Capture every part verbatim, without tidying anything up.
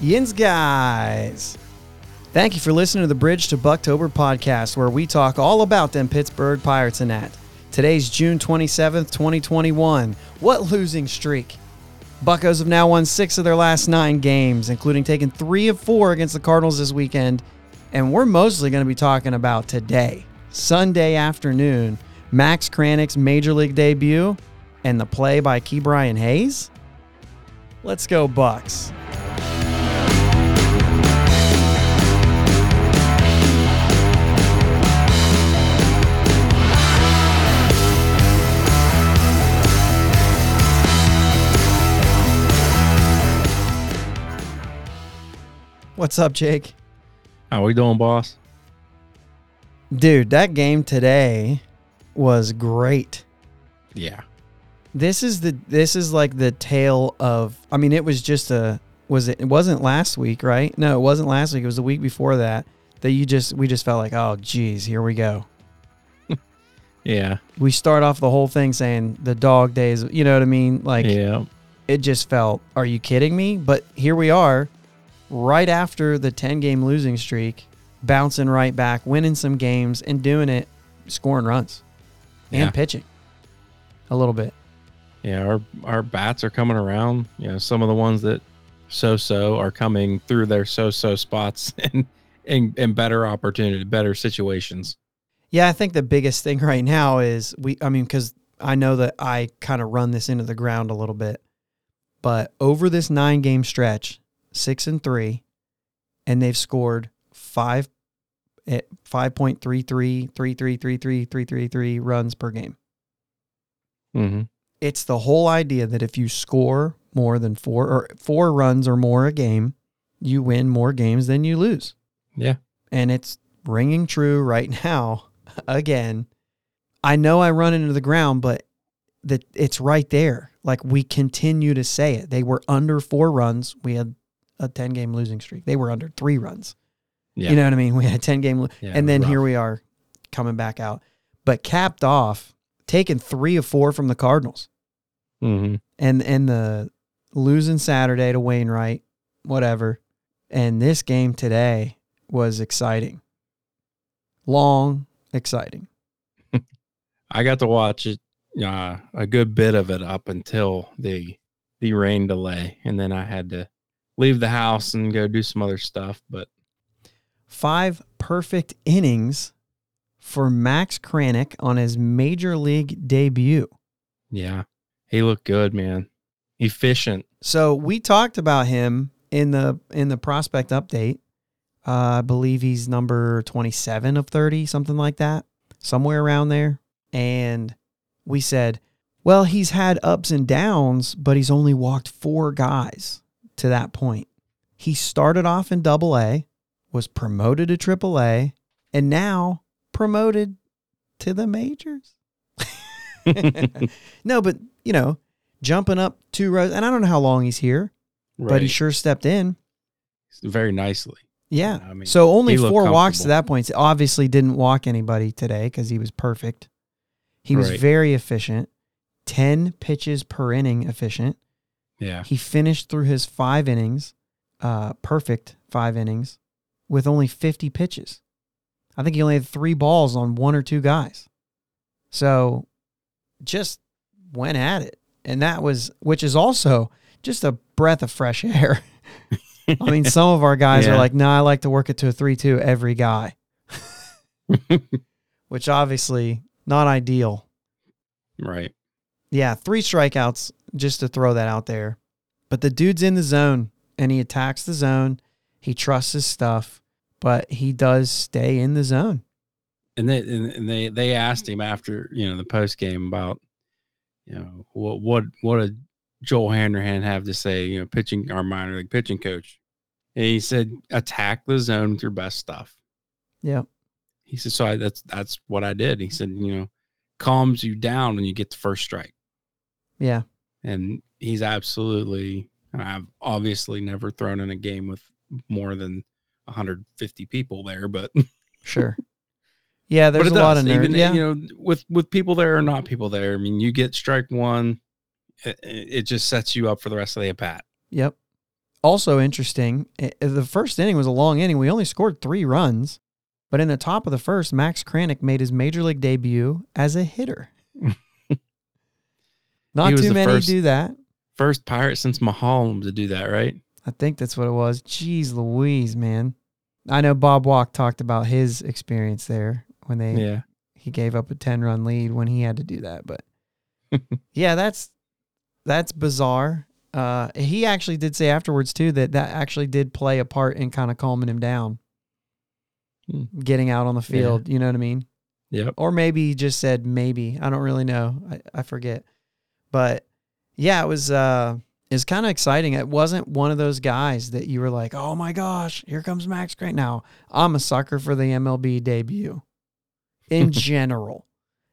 Yinz guys. Thank you for listening to the Bridge to Bucktober podcast, where we talk all about them Pittsburgh Pirates and that. Today's June twenty-seventh, twenty twenty-one. What losing streak? Buccos have now won six of their last nine games, including taking three of four against the Cardinals this weekend. And we're mostly going to be talking about today, Sunday afternoon, Max Kranick's Major League debut and the play by Ke'Bryan Hayes. Let's go, Bucks. What's up, Jake? How we doing, boss? Dude, that game today was great. Yeah. This is the this is like the tale of I mean, it was just a was it it wasn't last week, right? No, it wasn't last week. It was the week before that that you just we just felt like, "Oh, geez, here we go." Yeah. We start off the whole thing saying the dog days, you know what I mean? Like yeah. It just felt, "Are you kidding me?" But here we are. Right after the ten-game losing streak, bouncing right back, winning some games, and doing it, scoring runs and yeah. pitching a little bit. Yeah, our our bats are coming around. You know, some of the ones that so-so are coming through their so-so spots and and, and better opportunity, better situations. Yeah, I think the biggest thing right now is we. I mean, because I know that I kind of run this into the ground a little bit, but over this nine-game stretch. Six and three, and they've scored five, five point three three three three three three three three three runs per game. Mm-hmm. It's the whole idea that if you score more than four or four runs or more a game, you win more games than you lose. Yeah, and it's ringing true right now. Again, I know I run into the ground, but that it's right there. Like we continue to say it. They were under four runs. We had a ten-game losing streak. They were under three runs. Yeah. You know what I mean? We had a ten-game... Lo- yeah, and then rough. Here we are coming back out. But capped off, taking three of four from the Cardinals. Mm-hmm. And and the losing Saturday to Wainwright, whatever. And this game today was exciting. Long, exciting. I got to watch it, uh, a good bit of it up until the the rain delay. And then I had to leave the house and go do some other stuff, but five perfect innings for Max Kranick on his major league debut. Yeah, he looked good, man. Efficient. So we talked about him in the in the prospect update. Uh, I believe he's number twenty-seven of thirty, something like that, somewhere around there. And we said, well, he's had ups and downs, but he's only walked four guys. To that point, he started off in Double A, was promoted to Triple A, and now promoted to the majors. No, but you know, jumping up two rows, and I don't know how long he's here, right. But he sure stepped in very nicely. Yeah, I mean, so only four walks to that point. Obviously, didn't walk anybody today because he was perfect. He right. was very efficient, ten pitches per inning efficient. Yeah, he finished through his five innings, uh, perfect five innings, with only fifty pitches. I think he only had three balls on one or two guys. So just went at it. And that was, which is also just a breath of fresh air. I mean, some of our guys yeah. are like, no, nah, I like to work it to a three two every guy, which obviously not ideal. Right. Yeah, three strikeouts, just to throw that out there. But the dude's in the zone, and he attacks the zone. He trusts his stuff, but he does stay in the zone. And they and they, they asked him after, you know, the post game about, you know, what what what did Joel Hanrahan have to say, you know, pitching, our minor league pitching coach. And he said, attack the zone with your best stuff. Yeah. He said, so I, that's that's what I did. He said, you know, calms you down when you get the first strike. Yeah. And he's absolutely, and I've obviously never thrown in a game with more than one hundred fifty people there, but sure. Yeah, there's a does. lot of nerds. Even, yeah. You know, with, with people there or not people there, I mean, you get strike one, it, it just sets you up for the rest of the at-bat. Yep. Also interesting, the first inning was a long inning. We only scored three runs, but in the top of the first, Max Kranick made his major league debut as a hitter. Not too many first, do that. First Pirate since Mahomes to do that, right? I think that's what it was. Jeez Louise, man. I know Bob Walk talked about his experience there when they yeah. he gave up a ten-run lead when he had to do that. But yeah, that's that's bizarre. Uh, he actually did say afterwards, too, that that actually did play a part in kind of calming him down, hmm. getting out on the field. Yeah. You know what I mean? Yep. Or maybe he just said maybe. I don't really know. I, I forget. But, yeah, it was uh, it was kind of exciting. It wasn't one of those guys that you were like, oh, my gosh, here comes Max Kranick. Now, I'm a sucker for the M L B debut in general.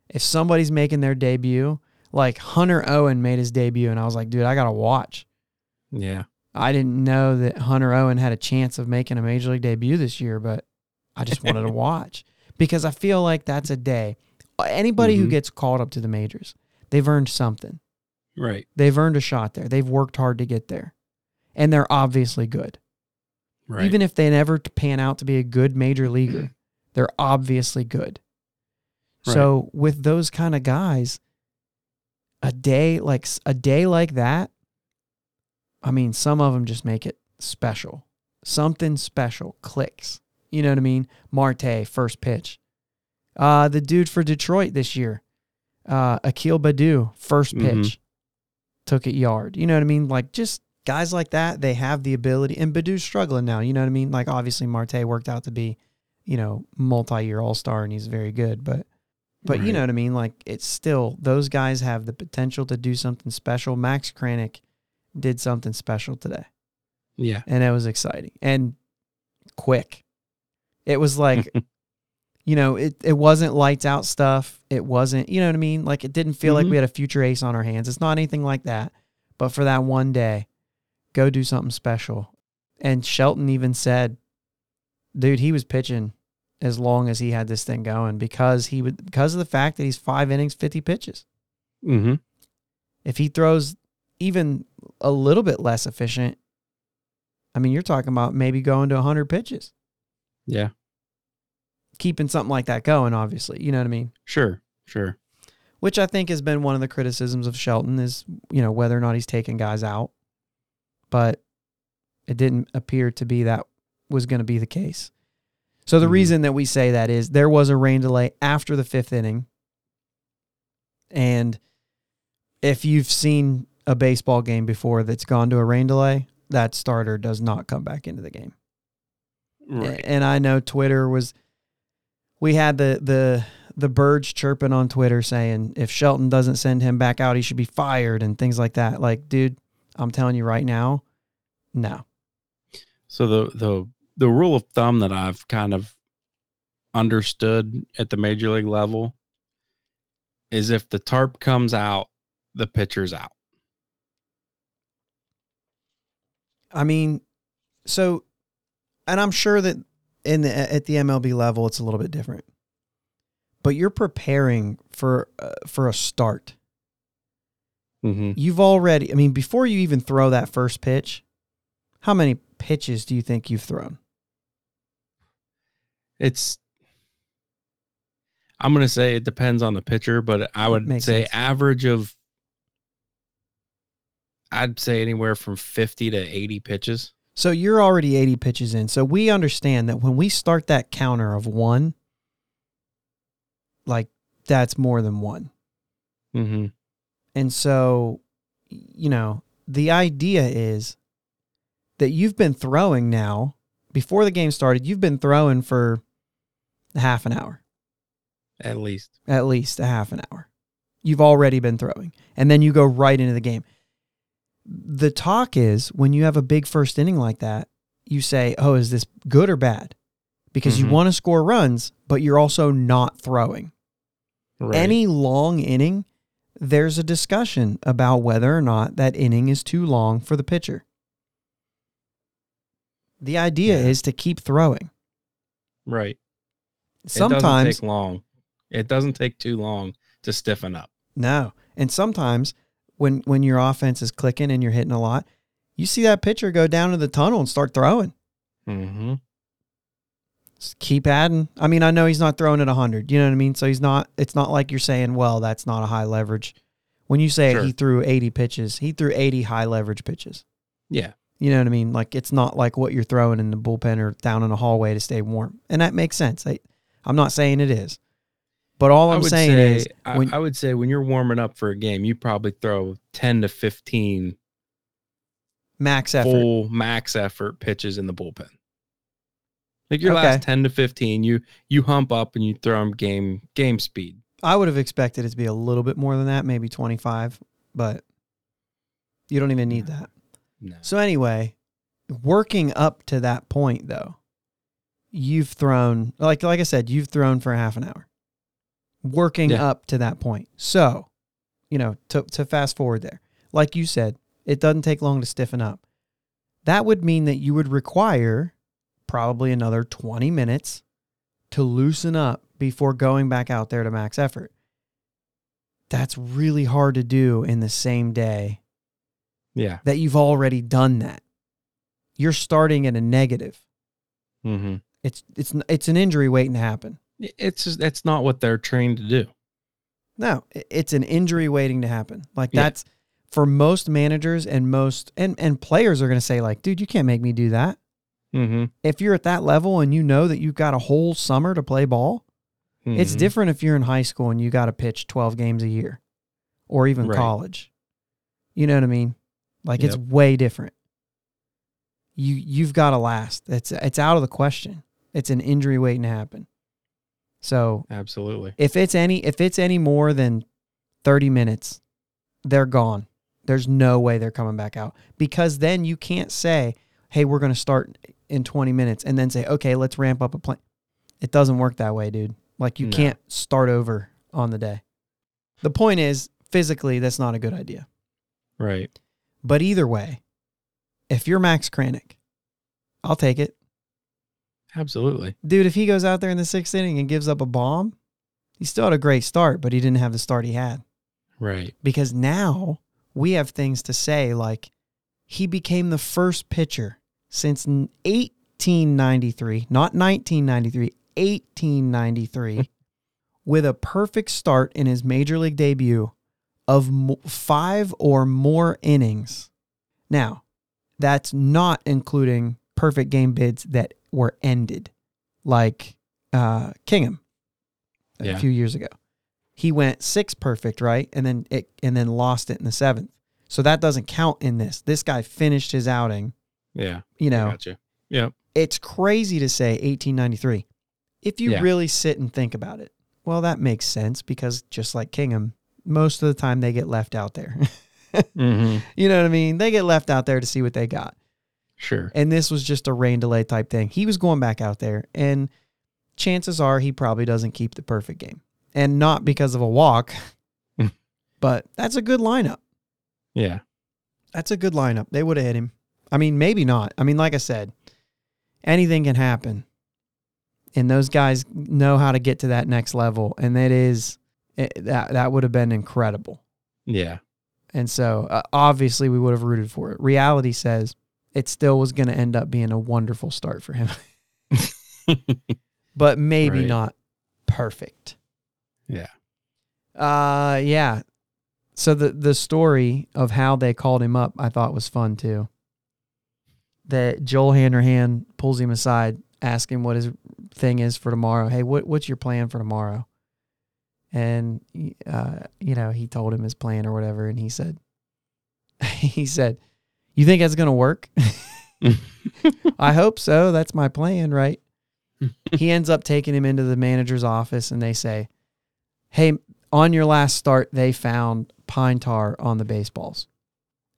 If somebody's making their debut, like Hunter Owen made his debut, and I was like, dude, I got to watch. Yeah. I didn't know that Hunter Owen had a chance of making a major league debut this year, but I just wanted to watch because I feel like that's a day. Anybody mm-hmm. who gets called up to the majors, they've earned something. Right. They've earned a shot there. They've worked hard to get there. And they're obviously good. Right. Even if they never pan out to be a good major leaguer, they're obviously good. Right. So with those kind of guys, a day like a day like that, I mean, some of them just make it special. Something special clicks. You know what I mean? Marte, first pitch. Uh, the dude for Detroit this year, uh, Akil Baddoo, first pitch. Mm-hmm. Took it yard. You know what I mean? Like, just guys like that, they have the ability. And Baddoo's struggling now. You know what I mean? Like, obviously, Marte worked out to be, you know, multi-year all-star, and he's very good. But, but right. you know what I mean? Like, it's still, those guys have the potential to do something special. Max Kranick did something special today. Yeah. And it was exciting. And quick. It was like, you know, it, it wasn't lights out stuff. It wasn't, you know what I mean? Like, it didn't feel mm-hmm. like we had a future ace on our hands. It's not anything like that. But for that one day, go do something special. And Shelton even said, dude, he was pitching as long as he had this thing going because he would, because of the fact that he's five innings, fifty pitches. Mm-hmm. If he throws even a little bit less efficient, I mean, you're talking about maybe going to one hundred pitches. Yeah. Keeping something like that going, obviously. You know what I mean? Sure, sure. Which I think has been one of the criticisms of Shelton is, you know, whether or not he's taking guys out. But it didn't appear to be that was going to be the case. So the mm-hmm. reason that we say that is there was a rain delay after the fifth inning. And if you've seen a baseball game before that's gone to a rain delay, that starter does not come back into the game. Right. And I know Twitter was... We had the the the birds chirping on Twitter saying if Shelton doesn't send him back out, he should be fired and things like that. Like, dude, I'm telling you right now, no. So the the the rule of thumb that I've kind of understood at the major league level is if the tarp comes out, the pitcher's out. I mean, so, and I'm sure that In the, at the M L B level, it's a little bit different. But you're preparing for uh, for a start. Mm-hmm. You've already, I mean, before you even throw that first pitch, how many pitches do you think you've thrown? It's, I'm going to say it depends on the pitcher, but I would Makes say sense. average of, I'd say anywhere from fifty to eighty pitches. So you're already eighty pitches in. So we understand that when we start that counter of one, like that's more than one. Mm-hmm. And so, you know, the idea is that you've been throwing now, before the game started, you've been throwing for half an hour. At least. At least a half an hour. You've already been throwing. And then you go right into the game. The talk is when you have a big first inning like that, you say, oh, is this good or bad? Because mm-hmm. you want to score runs, but you're also not throwing. Right. Any long inning, there's a discussion about whether or not that inning is too long for the pitcher. The idea yeah. is to keep throwing. Right. Sometimes. It doesn't take long. It doesn't take too long to stiffen up. No. And sometimes... When when your offense is clicking and you're hitting a lot, you see that pitcher go down to the tunnel and start throwing. Mm-hmm. Just keep adding. I mean, I know he's not throwing at one hundred. You know what I mean? So he's not. It's not like you're saying, well, that's not a high leverage. When you say sure. he threw eighty pitches, he threw eighty high leverage pitches. Yeah. You know what I mean? Like, it's not like what you're throwing in the bullpen or down in a hallway to stay warm. And that makes sense. I, I'm not saying it is. But all I'm saying say, is... I, when, I would say when you're warming up for a game, you probably throw ten to fifteen max effort. Full max effort pitches in the bullpen. Like your okay. last ten to fifteen, you you hump up and you throw them game, game speed. I would have expected it to be a little bit more than that, maybe twenty-five, but you don't even need that. No. So anyway, working up to that point, though, you've thrown, like like I said, you've thrown for half an hour. Working yeah. up to that point. So, you know, to, to fast forward there, like you said, it doesn't take long to stiffen up. That would mean that you would require probably another twenty minutes to loosen up before going back out there to max effort. That's really hard to do in the same day. Yeah. That you've already done that. You're starting at a negative. Mm-hmm. It's it's it's an injury waiting to happen. It's just, that's not what they're trained to do. No, it's an injury waiting to happen. Like yeah. that's for most managers and most and, and players are going to say like, dude, you can't make me do that. Mm-hmm. If you're at that level and you know that you've got a whole summer to play ball, mm-hmm. it's different if you're in high school and you got to pitch twelve games a year or even right. college. You know what I mean? Like yep. it's way different. You you've got to last. It's it's out of the question. It's an injury waiting to happen. So absolutely. If it's any if it's any more than thirty minutes, they're gone. There's no way they're coming back out because then you can't say, "Hey, we're going to start in twenty minutes," and then say, "Okay, let's ramp up a plan." It doesn't work that way, dude. Like you no. can't start over on the day. The point is, physically, that's not a good idea. Right. But either way, if you're Max Kranick, I'll take it. Absolutely. Dude, if he goes out there in the sixth inning and gives up a bomb, he still had a great start, but he didn't have the start he had. Right. Because now we have things to say like he became the first pitcher since eighteen ninety-three, not nineteen ninety-three, eighteen ninety-three, with a perfect start in his major league debut of five or more innings. Now, that's not including perfect game bids that were ended, like uh, Kingham a yeah. few years ago. He went six perfect, right? And then it and then lost it in the seventh. So that doesn't count in this. This guy finished his outing. Yeah. You know. Gotcha. Yeah. It's crazy to say eighteen ninety-three. If you yeah. really sit and think about it, well, that makes sense because just like Kingham, most of the time they get left out there. mm-hmm. You know what I mean? They get left out there to see what they got. Sure. And this was just a rain delay type thing. He was going back out there, and chances are he probably doesn't keep the perfect game. And not because of a walk, but that's a good lineup. Yeah. That's a good lineup. They would have hit him. I mean, maybe not. I mean, like I said, anything can happen. And those guys know how to get to that next level, and that is... It, that that would have been incredible. Yeah. And so, uh, obviously, we would have rooted for it. Reality says it still was going to end up being a wonderful start for him. But maybe right. not perfect. Yeah. Uh, yeah. So, the, the story of how they called him up, I thought was fun, too. That Joel Hanrahan pulls him aside, asking what his thing is for tomorrow. Hey, what what's your plan for tomorrow? And, uh, you know, he told him his plan or whatever. And he said, he said, you think that's going to work? I hope so. That's my plan, right? He ends up taking him into the manager's office and they say, hey, on your last start, they found pine tar on the baseballs.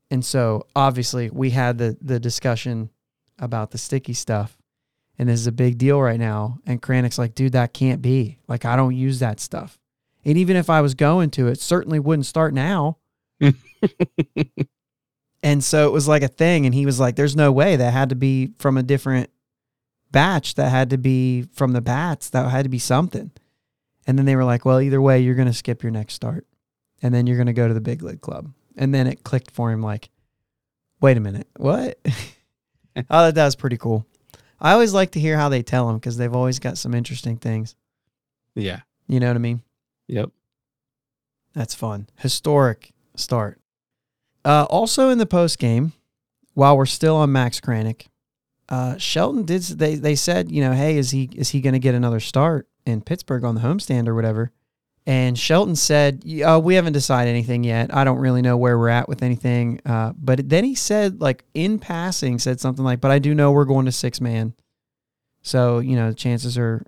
And so obviously we had the, the discussion about the sticky stuff. And this is a big deal right now. And Kranick's like, dude, that can't be. Like, I don't use that stuff. And even if I was going to, it certainly wouldn't start now. And so it was like a thing. And he was like, there's no way. That had to be from a different batch. That had to be from the bats. That had to be something. And then they were like, well, either way, you're going to skip your next start. And then you're going to go to the big league club. And then it clicked for him like, wait a minute, what? I thought that was pretty cool. I always like to hear how they tell them because they've always got some interesting things. Yeah. You know what I mean? Yep. That's fun. Historic start. Uh, also in the post game, while we're still on Max Kranick, uh, Shelton did. They they said, you know, hey, is he is he going to get another start in Pittsburgh on the homestand or whatever? And Shelton said, oh, we haven't decided anything yet. I don't really know where we're at with anything. Uh, but then he said, like, in passing, said something like, but I do know we're going to six man. So, you know, chances are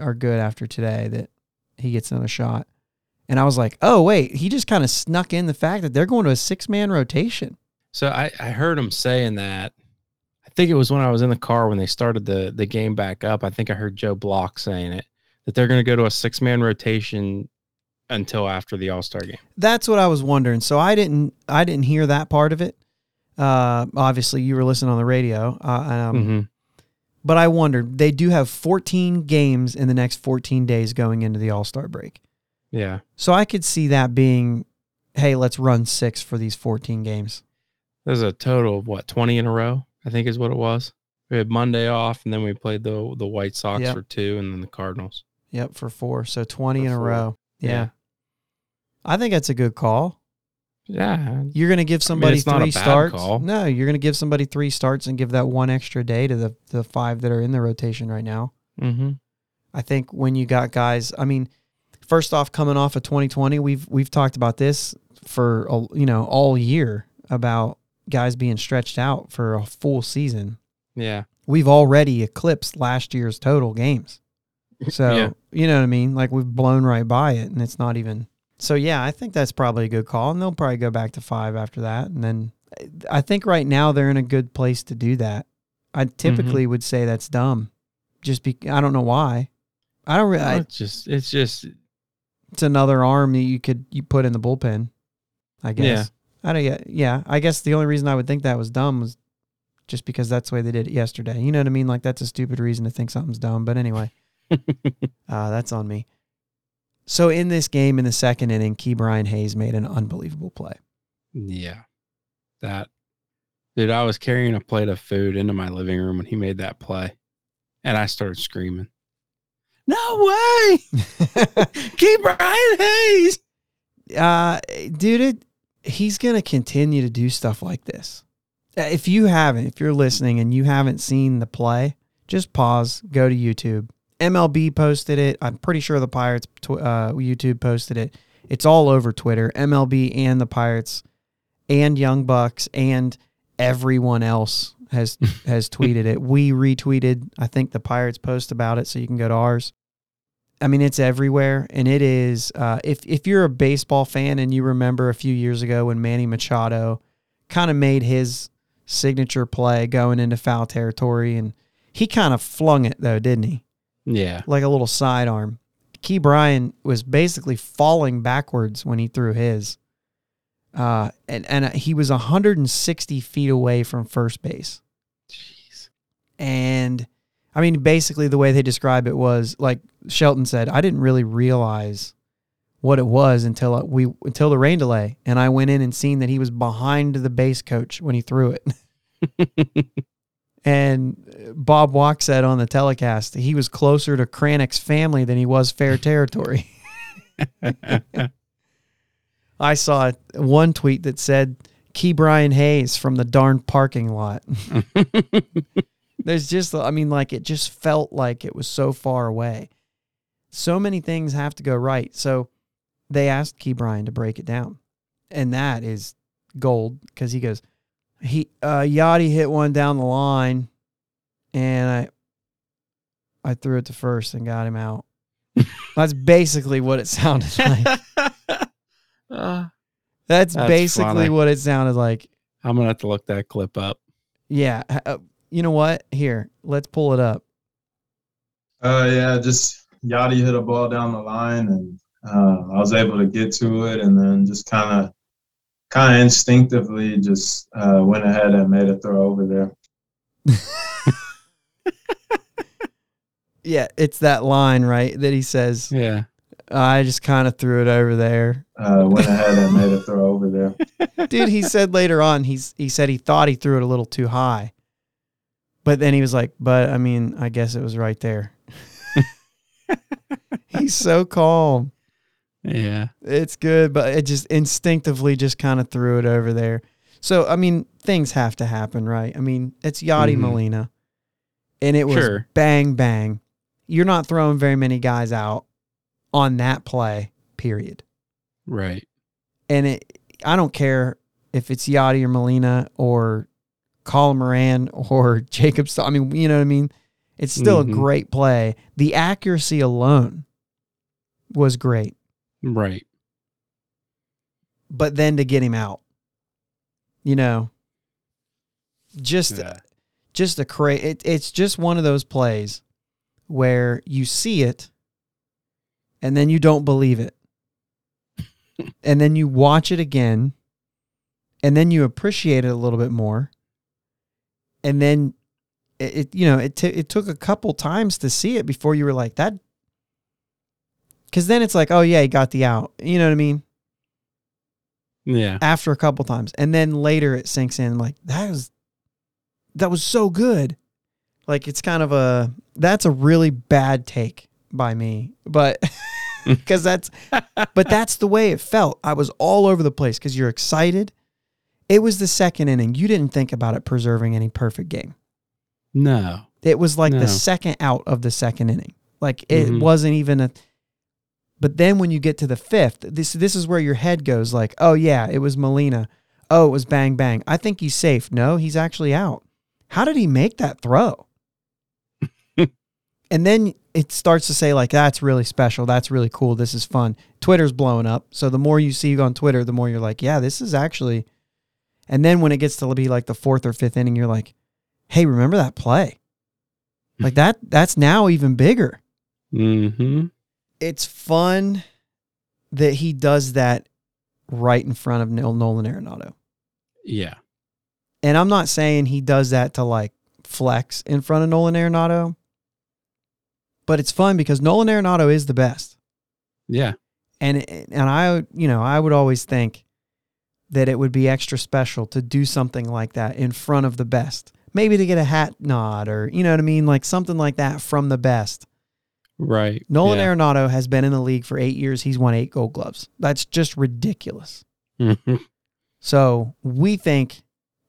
are good after today that he gets another shot. And I was like, oh, wait, he just kind of snuck in the fact that they're going to a six-man rotation. So I, I heard him saying that. I think it was when I was in the car when they started the, the game back up. I think I heard Joe Block saying it, that they're going to go to a six-man rotation until after the All-Star game. That's what I was wondering. So I didn't I didn't hear that part of it. Uh, obviously, you were listening on the radio. Uh, um, mm-hmm. But I wondered, they do have fourteen games in the next fourteen days going into the All-Star break. Yeah. So I could see that being, hey, let's run six for these fourteen games. There's a total of, what, twenty in a row, I think is what it was. We had Monday off, and then we played the the White Sox yep. for two, and then the Cardinals. Yep, for four. So twenty for in four. a row. Yeah. yeah. I think that's a good call. Yeah. You're going to give somebody I mean, it's not three a bad starts. Call. No, you're going to give somebody three starts and give that one extra day to the, the five that are in the rotation right now. Mm-hmm. I think when you got guys, I mean, first off, coming off of twenty twenty, we've we've talked about this for, you know, all year about guys being stretched out for a full season. Yeah. We've already eclipsed last year's total games. So, yeah. you know what I mean? Like, we've blown right by it, and it's not even. So, yeah, I think that's probably a good call, and they'll probably go back to five after that. And then I think right now they're in a good place to do that. I typically mm-hmm. would say that's dumb. Just be, I don't know why. I don't really. No, it's just, it's just. It's another arm that you could you put in the bullpen, I guess. Yeah. I don't, yeah, I guess the only reason I would think that was dumb was just because that's the way they did it yesterday. You know what I mean? Like, that's a stupid reason to think something's dumb. But anyway, uh, that's on me. So in this game, in the second inning, Ke'Bryan Hayes made an unbelievable play. Yeah. That, dude, I was carrying a plate of food into my living room when he made that play, and I started screaming. No way! Ke'Bryan Hayes! Uh, dude, it, he's going to continue to do stuff like this. If you haven't, if you're listening and you haven't seen the play, just pause, go to YouTube. M L B posted it. I'm pretty sure the Pirates tw- uh, YouTube posted it. It's all over Twitter. M L B and the Pirates and Young Bucks and everyone else has has tweeted it. We retweeted, I think, the Pirates post about it, so you can go to ours. I mean, it's everywhere, and it is. Uh, if if you're a baseball fan and you remember a few years ago when Manny Machado kind of made his signature play going into foul territory, and he kind of flung it though, didn't he? Yeah, like a little sidearm. Ke'Bryan was basically falling backwards when he threw his, uh, and and he was one hundred sixty feet away from first base. Jeez, and. I mean, basically the way they describe it was, like Shelton said, I didn't really realize what it was until we until the rain delay, and I went in and seen that he was behind the base coach when he threw it. And Bob Walk said on the telecast that he was closer to Kranick's family than he was fair territory. I saw one tweet that said, Ke'Bryan Hayes from the darn parking lot. There's just, I mean, like, it just felt like it was so far away. So many things have to go right. So they asked Ke'Bryan to break it down. And that is gold because he goes, he uh, Yadi hit one down the line, and I I threw it to first and got him out. That's basically what it sounded like. uh, that's, that's basically funny. What it sounded like. I'm going to have to look that clip up. Yeah. Uh, You know what? Here, let's pull it up. Uh, yeah, just Yadi hit a ball down the line, and uh, I was able to get to it, and then just kind of, kind of instinctively, just uh, went ahead and made a throw over there. Yeah, it's that line, right? That he says. Yeah. I just kind of threw it over there. Uh, went ahead and made a throw over there. Dude, he said later on, he's he said he thought he threw it a little too high. But then he was like, but, I mean, I guess it was right there. He's so calm. Yeah. It's good, but it just instinctively just kind of threw it over there. So, I mean, things have to happen, right? I mean, it's Yadi mm-hmm. Molina. And it was sure. bang, bang. You're not throwing very many guys out on that play, period. Right. And it, I don't care if it's Yadi or Molina or Colin Moran or Jacob. I mean, you know what I mean? It's still mm-hmm. a great play. The accuracy alone was great. Right. But then to get him out, you know, just, yeah. just a crazy, it, it's just one of those plays where you see it and then you don't believe it. And then you watch it again and then you appreciate it a little bit more. And then it, it you know, it t- it took a couple times to see it before you were like that. Cause then it's like, oh yeah, he got the out. You know what I mean? Yeah. After a couple times. And then later it sinks in like that was, that was so good. Like it's kind of a, that's a really bad take by me, but cause that's, but that's the way it felt. I was all over the place cause you're excited. It was the second inning. You didn't think about it preserving any perfect game. No. It was like no. the second out of the second inning. Like it mm-hmm. wasn't even a But then when you get to the fifth, this this is where your head goes like, "Oh yeah, it was Molina. Oh, it was bang bang. I think he's safe. No, he's actually out. How did he make that throw?" And then it starts to say like, "That's really special. That's really cool. This is fun." Twitter's blowing up. So the more you see on Twitter, the more you're like, "Yeah, this is actually" And then when it gets to be like the fourth or fifth inning, you're like, hey, remember that play? Like that, that's now even bigger. Mm-hmm. It's fun that he does that right in front of Nolan Arenado. Yeah. And I'm not saying he does that to like flex in front of Nolan Arenado, but it's fun because Nolan Arenado is the best. Yeah. And, it, and I, you know, I would always think, that it would be extra special to do something like that in front of the best. Maybe to get a hat nod or, you know what I mean? Like something like that from the best. Right. Nolan yeah. Arenado has been in the league for eight years. He's won eight gold gloves. That's just ridiculous. Mm-hmm. So we think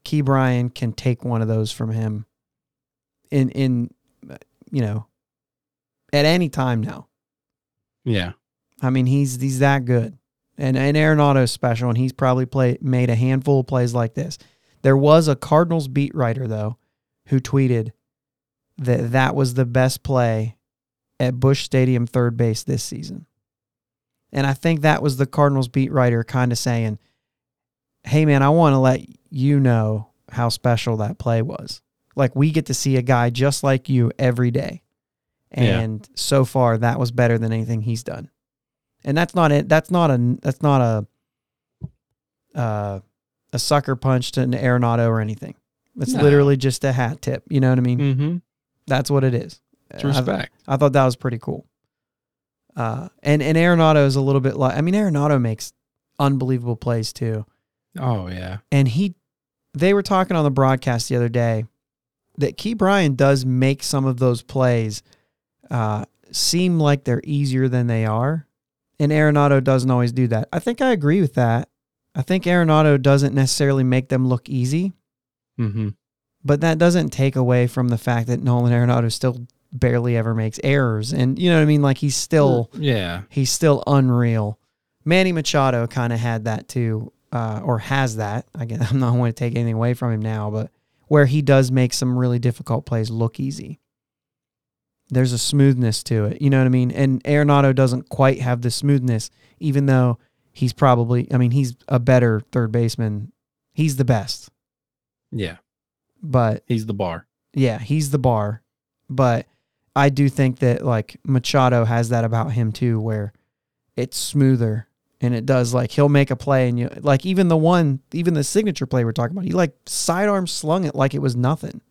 Ke'Bryan can take one of those from him in, in you know, at any time now. Yeah. I mean, he's he's that good. And and Arenado's special, and he's probably played made a handful of plays like this. There was a Cardinals beat writer though, who tweeted that that was the best play at Busch Stadium third base this season, and I think that was the Cardinals beat writer kind of saying, "Hey man, I want to let you know how special that play was. Like we get to see a guy just like you every day, and yeah. so far that was better than anything he's done." And that's not it. That's not a. That's not a. Uh, a sucker punch to an Arenado or anything. It's no. literally just a hat tip. You know what I mean? Mm-hmm. That's what it is. It's respect. I, I thought that was pretty cool. Uh, and and Arenado is a little bit like. I mean, Arenado makes unbelievable plays too. Oh yeah. And he, they were talking on the broadcast the other day that Ke'Bryan does make some of those plays uh, seem like they're easier than they are. And Arenado doesn't always do that. I think I agree with that. I think Arenado doesn't necessarily make them look easy. Mm-hmm. But that doesn't take away from the fact that Nolan Arenado still barely ever makes errors. And you know what I mean? Like he's still yeah. he's still unreal. Manny Machado kind of had that too, uh, or has that. I guess I'm not going to take anything away from him now, but where he does make some really difficult plays look easy. There's a smoothness to it. You know what I mean? And Arenado doesn't quite have the smoothness, even though he's probably, I mean, he's a better third baseman. He's the best. Yeah. But he's the bar. Yeah, he's the bar. But I do think that like Machado has that about him too, where it's smoother and it does like, he'll make a play and you like, even the one, even the signature play we're talking about, he like sidearm slung it like it was nothing.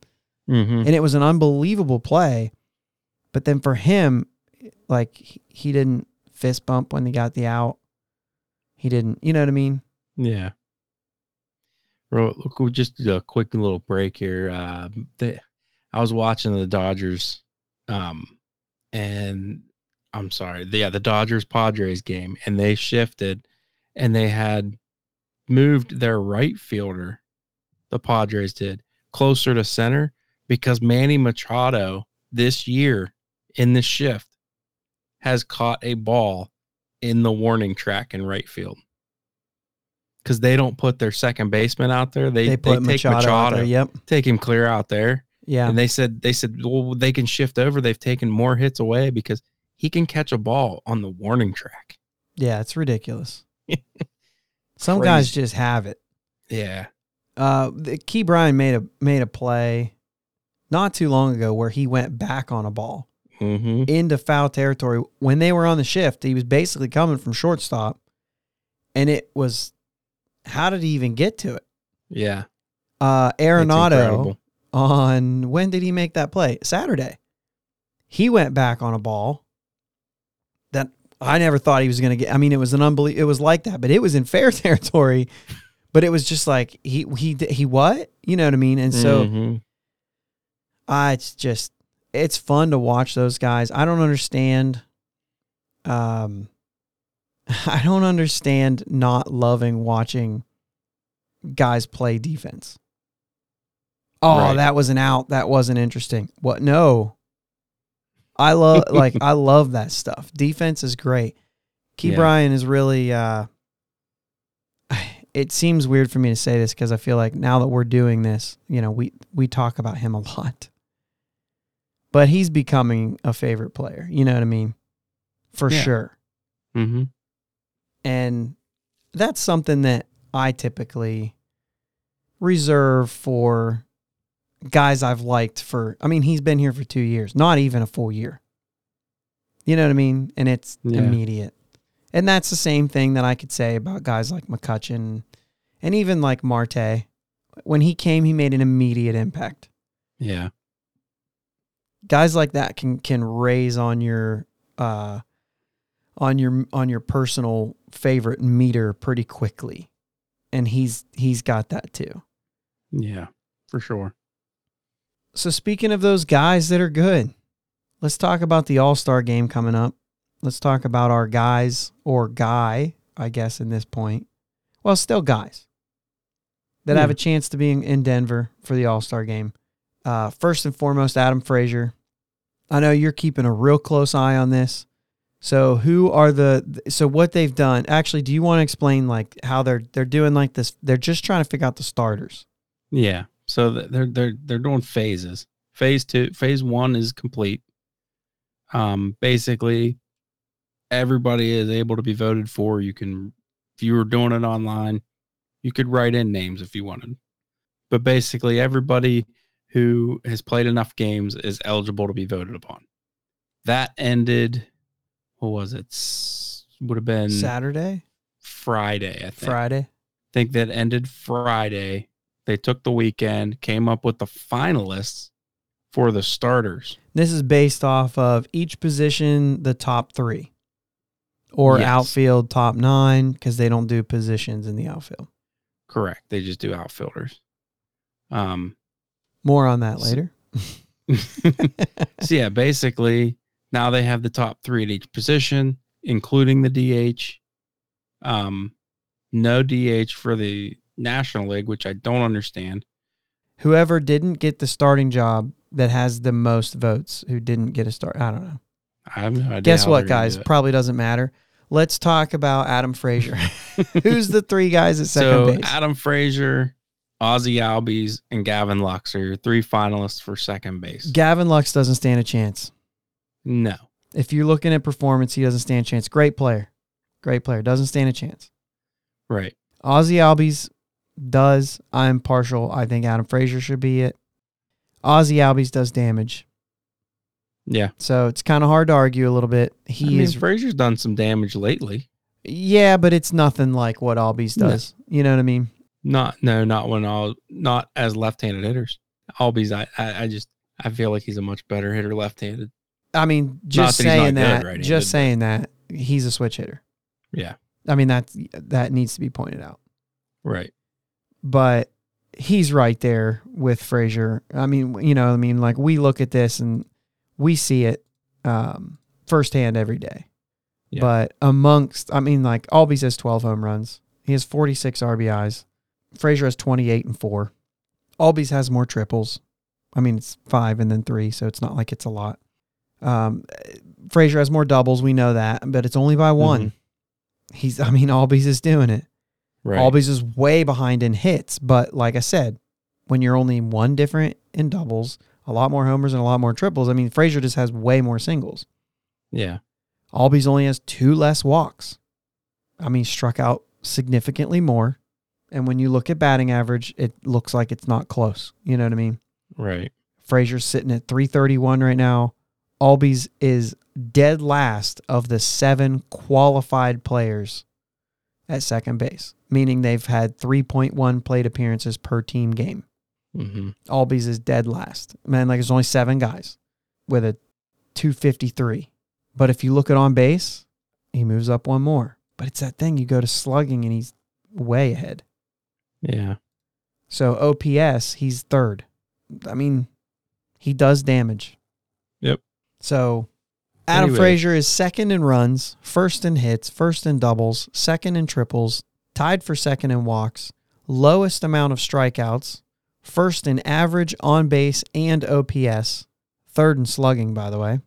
Mm-hmm. And it was an unbelievable play. But then for him, like he didn't fist bump when they got the out. He didn't, you know what I mean? Yeah. Bro, look, we'll just do a quick little break here. Uh, they, I was watching the Dodgers, um, and I'm sorry, the, yeah, the Dodgers-Padres game, and they shifted, and they had moved their right fielder, the Padres did, closer to center because Manny Machado this year in the shift has caught a ball in the warning track in right field. Because they don't put their second baseman out there. They, they, put they take Machado, Machado there, yep. Take him clear out there. Yeah. And they said, they said, well, they can shift over. They've taken more hits away because he can catch a ball on the warning track. Yeah, it's ridiculous. Some crazy. Guys just have it. Yeah. Uh, the Ke'Bryan made a made a play not too long ago where he went back on a ball mm-hmm. into foul territory. When they were on the shift, he was basically coming from shortstop, and it was... How did he even get to it? Yeah. Uh, Arenado on, when did he make that play? Saturday. He went back on a ball that I never thought he was going to get. I mean, it was an unbelievable, it was like that, but it was in fair territory, but it was just like, he, he, he what? You know what I mean? And so mm-hmm. uh, it's just, it's fun to watch those guys. I don't understand. Um, I don't understand not loving watching guys play defense. Oh, right. That was an out. That wasn't interesting. What? No. I love like I love that stuff. Defense is great. Ke'Bryan yeah. is really uh, it seems weird for me to say this because I feel like now that we're doing this, you know, we we talk about him a lot. But he's becoming a favorite player, you know what I mean? For yeah. sure. Mm-hmm. And that's something that I typically reserve for guys I've liked for, I mean, he's been here for two years, not even a full year. You know what I mean? And it's yeah. immediate. And that's the same thing that I could say about guys like McCutchen and even like Marte. When he came, he made an immediate impact. Yeah. Guys like that can, can raise on your, uh, on your on your personal favorite meter pretty quickly. And he's he's got that too. Yeah, for sure. So speaking of those guys that are good, let's talk about the All-Star game coming up. Let's talk about our guys or guy, I guess, in this point. Well, still guys that hmm. have a chance to be in, in Denver for the All-Star game. Uh, first and foremost, Adam Frazier. I know you're keeping a real close eye on this. So who are the so what they've done? Actually, do you want to explain like how they're they're doing like this? They're just trying to figure out the starters. Yeah. So they're they're they're doing phases. Phase two, phase one is complete. Um, basically, everybody is able to be voted for. You can, if you were doing it online, you could write in names if you wanted. But basically, everybody who has played enough games is eligible to be voted upon. That ended. What was it? Would have been Saturday? Friday, I think. Friday. I think that ended Friday. They took the weekend, came up with the finalists for the starters. This is based off of each position, the top three. Or yes. outfield top nine, because they don't do positions in the outfield. Correct. They just do outfielders. Um, More on that later. So, so yeah, basically... Now they have the top three at each position, including the D H. Um, no D H for the National League, which I don't understand. Whoever didn't get the starting job that has the most votes, who didn't get a start, I don't know. I have no idea. Guess what, guys? Do Probably doesn't matter. Let's talk about Adam Frazier. Who's the three guys at second so, base? Adam Frazier, Ozzie Albies, and Gavin Lux are your three finalists for second base. Gavin Lux doesn't stand a chance. No. If you're looking at performance, he doesn't stand a chance. Great player. Great player. Doesn't stand a chance. Right. Ozzie Albies does. I'm partial. I think Adam Frazier should be it. Ozzie Albies does damage. Yeah. So it's kind of hard to argue a little bit. He I mean, is Frazier's done some damage lately. Yeah, but it's nothing like what Albies does. No. You know what I mean? Not no, not when all not as left-handed hitters. Albies, I, I, I just I feel like he's a much better hitter left-handed. I mean, just saying that, just saying that, he's a switch hitter. Yeah. I mean, that's, that needs to be pointed out. Right. But he's right there with Frazier. I mean, you know, I mean, like, we look at this and we see it um, firsthand every day. Yeah. But amongst, I mean, like, Albies has twelve home runs. He has forty-six R B Is. Frazier has twenty-eight and four. Albies has more triples. I mean, it's five and then three, so it's not like it's a lot. Um, Frazier has more doubles. We know that, but it's only by one. Mm-hmm. He's, I mean, Albies is doing it. Right. Albies is way behind in hits, but like I said, when you're only one different in doubles, a lot more homers and a lot more triples. I mean, Frazier just has way more singles. Yeah. Albies only has two less walks. I mean, struck out significantly more. And when you look at batting average, it looks like it's not close. You know what I mean? Right. Frazier's sitting at three thirty-one right now. Albies is dead last of the seven qualified players at second base, meaning they've had three point one plate appearances per team game. Mm-hmm. Albies is dead last. Man, like, there's only seven guys with a two fifty-three. But if you look at on base, he moves up one more. But it's that thing, you go to slugging and he's way ahead. Yeah. So O P S, he's third. I mean, he does damage. Yep. So Adam anyway. Frazier is second in runs, first in hits, first in doubles, second in triples, tied for second in walks, lowest amount of strikeouts, first in average, on base, and O P S, third in slugging, by the way.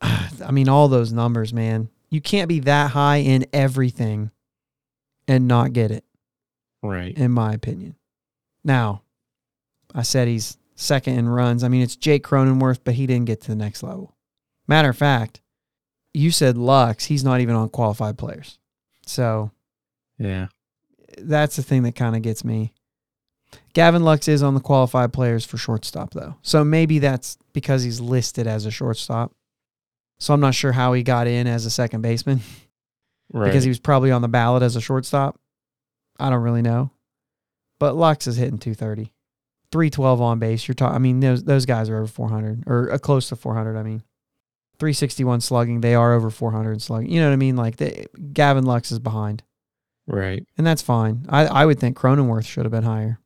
I mean, all those numbers, man. You can't be that high in everything and not get it. Right. In my opinion. Now, I said he's second in runs. I mean, it's Jake Cronenworth, but he didn't get to the next level. Matter of fact, you said Lux. He's not even on qualified players. So, yeah, that's the thing that kind of gets me. Gavin Lux is on the qualified players for shortstop, though. So maybe that's because he's listed as a shortstop. So I'm not sure how he got in as a second baseman. Right. Because he was probably on the ballot as a shortstop. I don't really know. But Lux is hitting two thirty. three twelve on base. You're talking. I mean, those those guys are over four hundred or uh, close to four hundred. I mean, three sixty-one slugging. They are over four hundred slugging. You know what I mean? Like, they, Gavin Lux is behind, right? And that's fine. I, I would think Cronenworth should have been higher.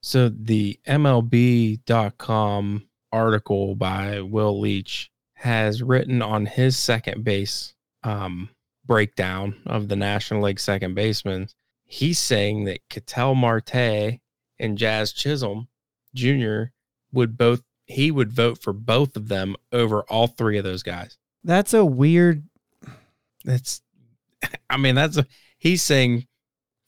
So the M L B dot com article by Will Leach has written on his second base um, breakdown of the National League second basemen. He's saying that Ketel Marte and Jazz Chisholm Junior would both, he would vote for both of them over all three of those guys. That's a weird. That's, I mean, that's a, he's saying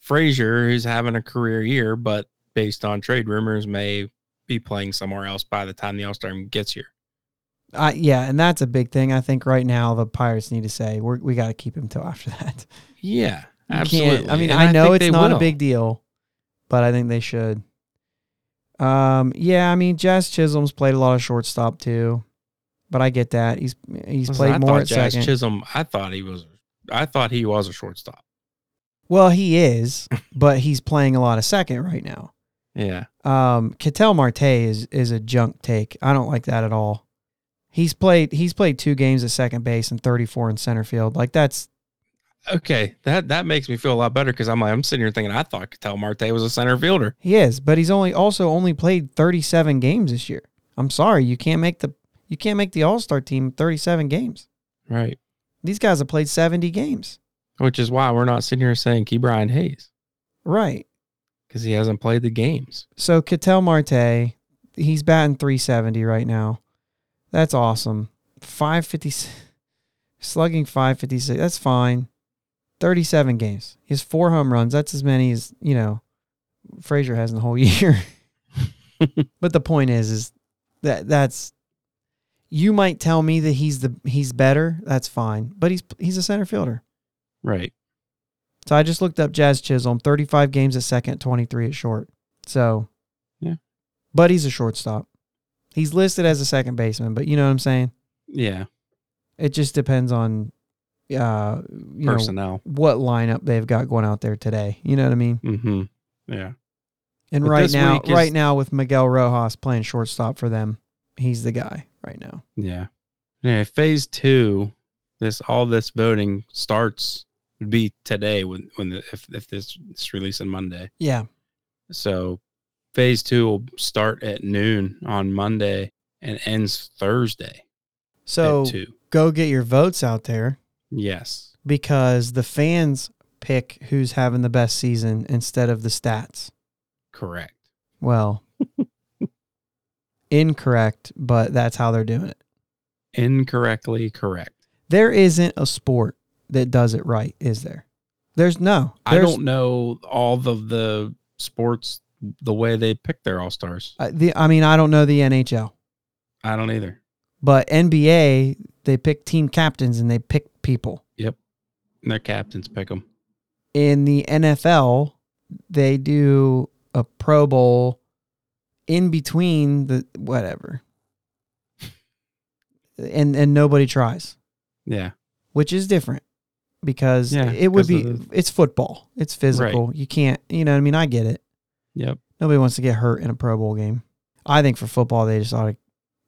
Frazier, who's having a career year, but based on trade rumors, may be playing somewhere else by the time the All-Star gets here. Uh, yeah, and that's a big thing. I think right now the Pirates need to say, we're, we got to keep him till after that. Yeah, you absolutely. Can't, I mean, and I know I it's not will. a big deal, but I think they should. Um, yeah, I mean, Jazz Chisholm's played a lot of shortstop too, but I get that he's he's Listen, played I more at Jazz second. Chisholm, I thought he was, I thought he was a shortstop. Well, he is, but he's playing a lot of second right now. Yeah. Um, Ketel Marte is is a junk take. I don't like that at all. He's played he's played two games at second base and thirty-four in center field. Like, that's okay, that that makes me feel a lot better because I'm like, I'm sitting here thinking I thought Ketel Marte was a center fielder. He is, but he's only also only played thirty-seven games this year. I'm sorry, you can't make the you can't make the All-Star team thirty-seven games. Right. These guys have played seventy games, which is why we're not sitting here saying Ke'Bryan Hayes. Right. Because he hasn't played the games. So Ketel Marte, he's batting three seventy right now. That's awesome. five fifty-six, slugging five fifty-six. That's fine. thirty-seven games. He has four home runs. That's as many as, you know, Frazier has in the whole year. But the point is, is that that's, you might tell me that he's the, he's better. That's fine. But he's, he's a center fielder. Right. So I just looked up Jazz Chisholm, thirty-five games at second, twenty-three at short. So, yeah. But he's a shortstop. He's listed as a second baseman, but you know what I'm saying? Yeah. It just depends on, Uh, you personnel, know, what lineup they've got going out there today. You know what I mean? Mm-hmm. Yeah. And but right now, is... right now with Miguel Rojas playing shortstop for them, he's the guy right now. Yeah. Yeah. Phase two this all this voting starts would be today when when the, if if this is released on Monday. Yeah. So phase two will start at noon on Monday and ends Thursday. So go get your votes out there. Yes. Because the fans pick who's having the best season instead of the stats. Correct. Well, incorrect, but that's how they're doing it. Incorrectly correct. There isn't a sport that does it right, is there? There's no. There's, I don't know all of the, the sports, the way they pick their all-stars. I, the, I mean, I don't know the N H L. I don't either. But N B A, they pick team captains and they pick people. Yep. And their captains pick them. In the N F L, they do a Pro Bowl in between the whatever. And and nobody tries. Yeah. Which is different because yeah, it would be, the, it's football. It's physical. Right. You can't, you know what I mean? I get it. Yep. Nobody wants to get hurt in a Pro Bowl game. I think for football, they just ought to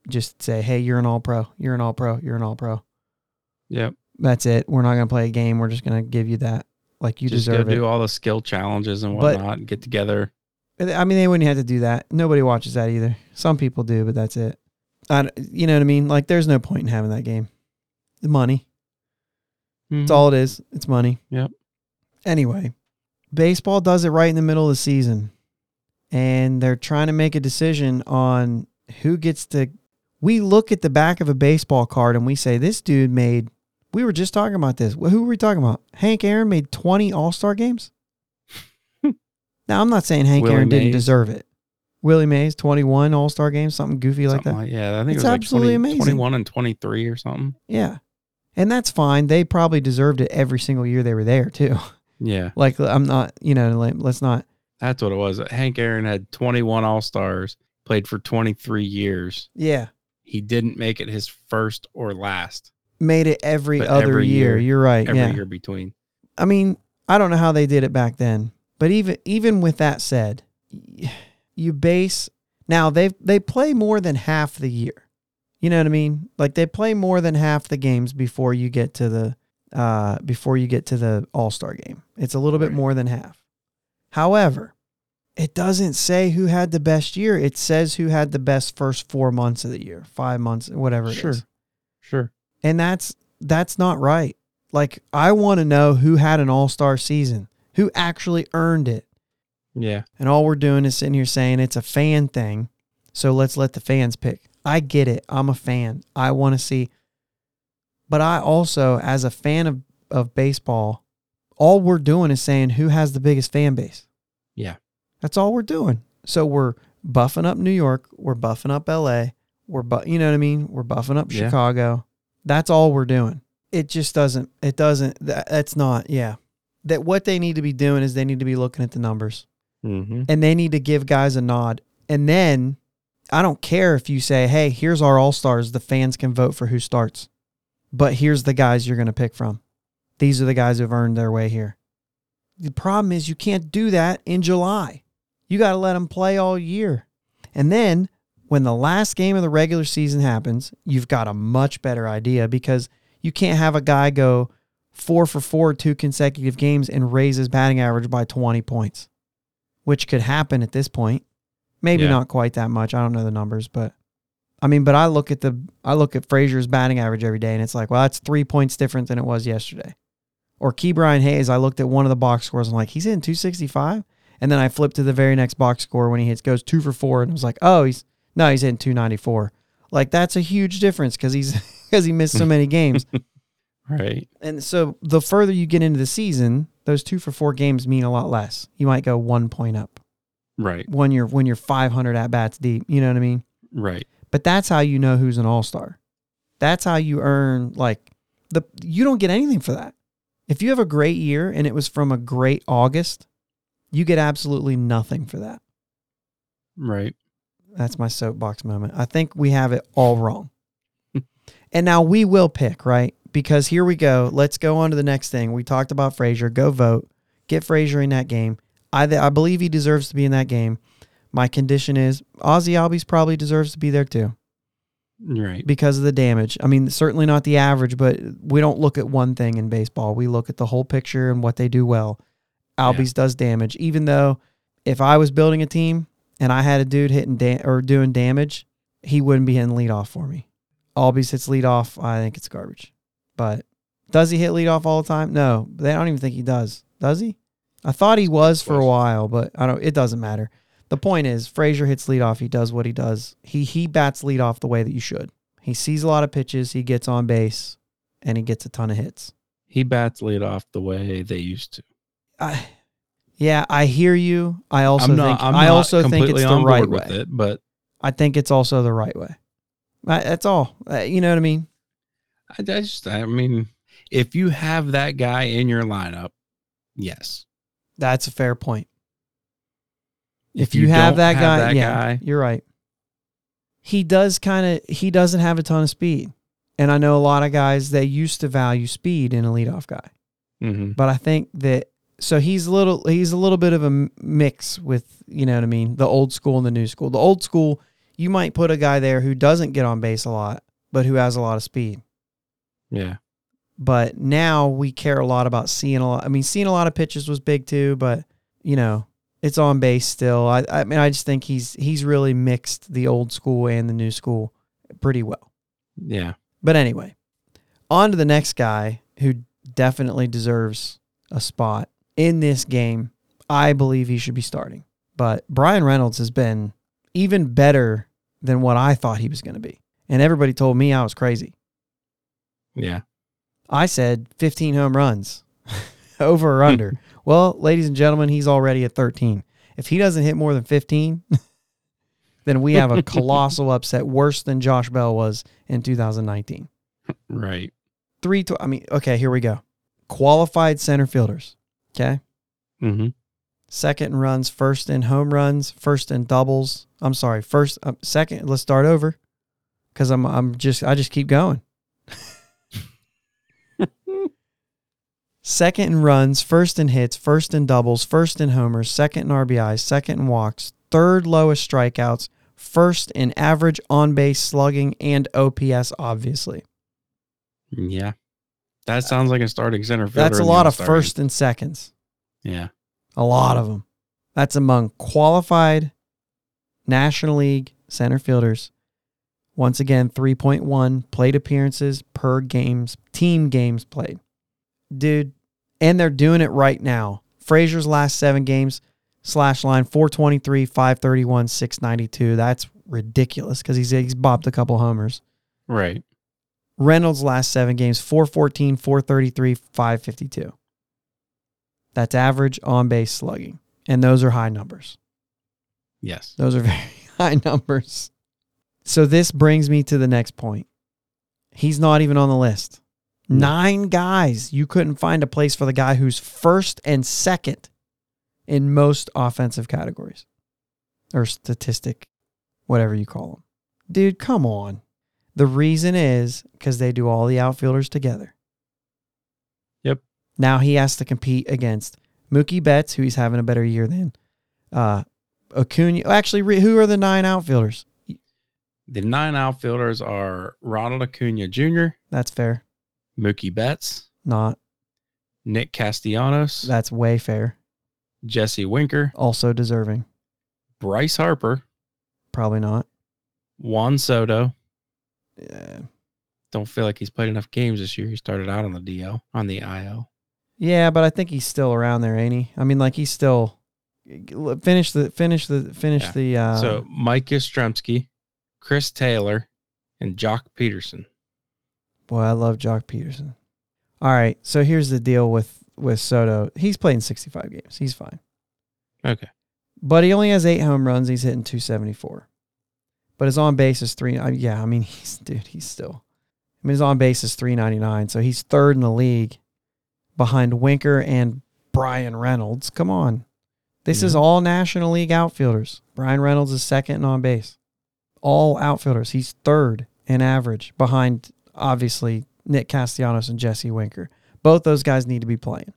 just say, hey, you're an all-pro, you're an all-pro, you're an all-pro. Yep. That's it. We're not going to play a game. We're just going to give you that. Like you just deserve it. Just go do all the skill challenges and whatnot but, and get together. I mean, they wouldn't have to do that. Nobody watches that either. Some people do, but that's it. I, you know what I mean? Like there's no point in having that game. The money. It's all it is. It's money. Yep. Anyway, baseball does it right in the middle of the season. And they're trying to make a decision on who gets to... We look at the back of a baseball card and we say, this dude made... We were just talking about this. Well, who were we talking about? Hank Aaron made twenty all-star games? Now, I'm not saying Hank Willie Aaron Mays. Didn't deserve it. Willie Mays, twenty-one all-star games, something goofy something like that. Like, yeah, I think it's it was absolutely like twenty, amazing. twenty-one and twenty-three or something. Yeah. And that's fine. They probably deserved it every single year they were there, too. Yeah. Like, I'm not, you know, let's not. That's what it was. Hank Aaron had twenty-one All-Stars, played for twenty-three years. Yeah. He didn't make it his first or last. Made it every but other every year. year. You're right. Every yeah. year between. I mean, I don't know how they did it back then. But even even with that said, you base. Now, they they play more than half the year. You know what I mean? Like they play more than half the games before you get to the uh, before you get to the All-Star game. It's a little bit more than half. However, it doesn't say who had the best year. It says who had the best first four months of the year, five months, whatever it sure. is. Sure. And that's that's not right. Like I want to know who had an All-Star season, who actually earned it. Yeah. And all we're doing is sitting here saying it's a fan thing. So let's let the fans pick. I get it. I'm a fan. I want to see. But I also, as a fan of, of baseball, all we're doing is saying who has the biggest fan base. Yeah. That's all we're doing. So we're buffing up New York. We're buffing up L A. We're, bu- you know what I mean? We're buffing up yeah. Chicago. That's all we're doing. It just doesn't, it doesn't, that, that's not, yeah. That what they need to be doing is they need to be looking at the numbers. Mm-hmm. And they need to give guys a nod. And then... I don't care if you say, hey, here's our all-stars. The fans can vote for who starts. But here's the guys you're going to pick from. These are the guys who've earned their way here. The problem is you can't do that in July. You got to let them play all year. And then when the last game of the regular season happens, you've got a much better idea because you can't have a guy go four for four two consecutive games and raise his batting average by twenty points, which could happen at this point. Maybe yeah. not quite that much. I don't know the numbers, but I mean, but I look at the I look at Frazier's batting average every day, and it's like, well, that's three points different than it was yesterday. Or Ke'Bryan Hayes, I looked at one of the box scores, and I'm like, he's hitting two sixty-five, and then I flipped to the very next box score when he hits goes two for four, and I was like, oh, he's no, he's hitting two ninety-four. Like that's a huge difference because he's because he missed so many games, right? And so the further you get into the season, those two for four games mean a lot less. You might go one point up. Right. When you're when you're five hundred at-bats deep, you know what I mean? Right. But that's how you know who's an all-star. That's how you earn, like, the you don't get anything for that. If you have a great year and it was from a great August, you get absolutely nothing for that. Right. That's my soapbox moment. I think we have it all wrong. And now we will pick, right? Because here we go. Let's go on to the next thing. We talked about Frazier. Go vote. Get Frazier in that game. I th- I believe he deserves to be in that game. My condition is Ozzie Albies probably deserves to be there too. Right. Because of the damage. I mean, certainly not the average, but we don't look at one thing in baseball. We look at the whole picture and what they do well. Albies yeah. does damage, even though if I was building a team and I had a dude hitting da- or doing damage, he wouldn't be hitting leadoff for me. Albies hits leadoff. I think it's garbage. But does he hit leadoff all the time? No, they don't even think he does. Does he? I thought he was for a while, but I don't. It doesn't matter. The point is, Frazier hits leadoff. He does what he does. He he bats leadoff the way that you should. He sees a lot of pitches. He gets on base, and he gets a ton of hits. He bats leadoff the way they used to. I, yeah, I hear you. I also not, think I'm I also think it's the right way. It, but I think it's also the right way. I, that's all. Uh, you know what I mean? I, I just I mean, if you have that guy in your lineup, yes. That's a fair point. If, if you, you have that have guy, that yeah, guy. You're right. He does kind of, he doesn't have a ton of speed. And I know a lot of guys, they used to value speed in a leadoff guy. Mm-hmm. But I think that, so he's a little, he's a little bit of a mix with, you know what I mean? The old school and the new school. The old school, you might put a guy there who doesn't get on base a lot, but who has a lot of speed. Yeah. But now we care a lot about seeing a lot. I mean, seeing a lot of pitches was big too, but, you know, it's on base still. I, I mean, I just think he's he's really mixed the old school and the new school pretty well. Yeah. But anyway, on to the next guy who definitely deserves a spot in this game. I believe he should be starting. But Brian Reynolds has been even better than what I thought he was going to be. And everybody told me I was crazy. Yeah. I said fifteen home runs over or under. Well, ladies and gentlemen, he's already at thirteen. If he doesn't hit more than fifteen, then we have a colossal upset, worse than Josh Bell was in two thousand nineteen. Right. Three, tw- I mean, okay, here we go. Qualified center fielders, okay? Mm-hmm. Second in runs, first in home runs, first in doubles. I'm sorry, first, um, second, let's start over because I'm, I'm just, I just keep going. Second in runs, first in hits, first in doubles, first in homers, second in R B Is, second in walks, third lowest strikeouts, first in average on-base slugging, and O P S, obviously. Yeah. That sounds like a starting center fielder. That's a lot of first and seconds. Yeah. A lot of them. That's among qualified National League center fielders. Once again, three point one plate appearances per games, team games played. Dude, and they're doing it right now. Frazier's last seven games, slash line, four twenty-three, five thirty-one, six ninety-two. That's ridiculous because he's, he's bopped a couple homers. Right. Reynolds' last seven games, four fourteen, four thirty-three, five fifty-two. That's average on-base slugging, and those are high numbers. Yes. Those are very high numbers. So this brings me to the next point. He's not even on the list. Nine guys. You couldn't find a place for the guy who's first and second in most offensive categories or statistic, whatever you call them. Dude, come on. The reason is because they do all the outfielders together. Yep. Now he has to compete against Mookie Betts, who he's having a better year than. Uh, Acuna. Actually, who are the nine outfielders? The nine outfielders are Ronald Acuna Junior That's fair. Mookie Betts. Not. Nick Castellanos. That's way fair. Jesse Winker. Also deserving. Bryce Harper. Probably not. Juan Soto. Yeah. Don't feel like he's played enough games this year. He started out on the D L, on the I L. Yeah, but I think he's still around there, ain't he? I mean, like he's still finish the finish the finish yeah. the uh So Mike Yastrzemski, Chris Taylor, and Jock Peterson. Boy, I love Jock Peterson. All right, so here's the deal with, with Soto. He's played in sixty-five games. He's fine. Okay. But he only has eight home runs. He's hitting two seventy-four. But his on-base is three. Yeah, I mean, he's dude, he's still. I mean, his on-base is three ninety-nine, so he's third in the league behind Winker and Brian Reynolds. Come on. This yeah. is all National League outfielders. Brian Reynolds is second in on-base. All outfielders. He's third in average behind... obviously, Nick Castellanos and Jesse Winker. Both those guys need to be playing.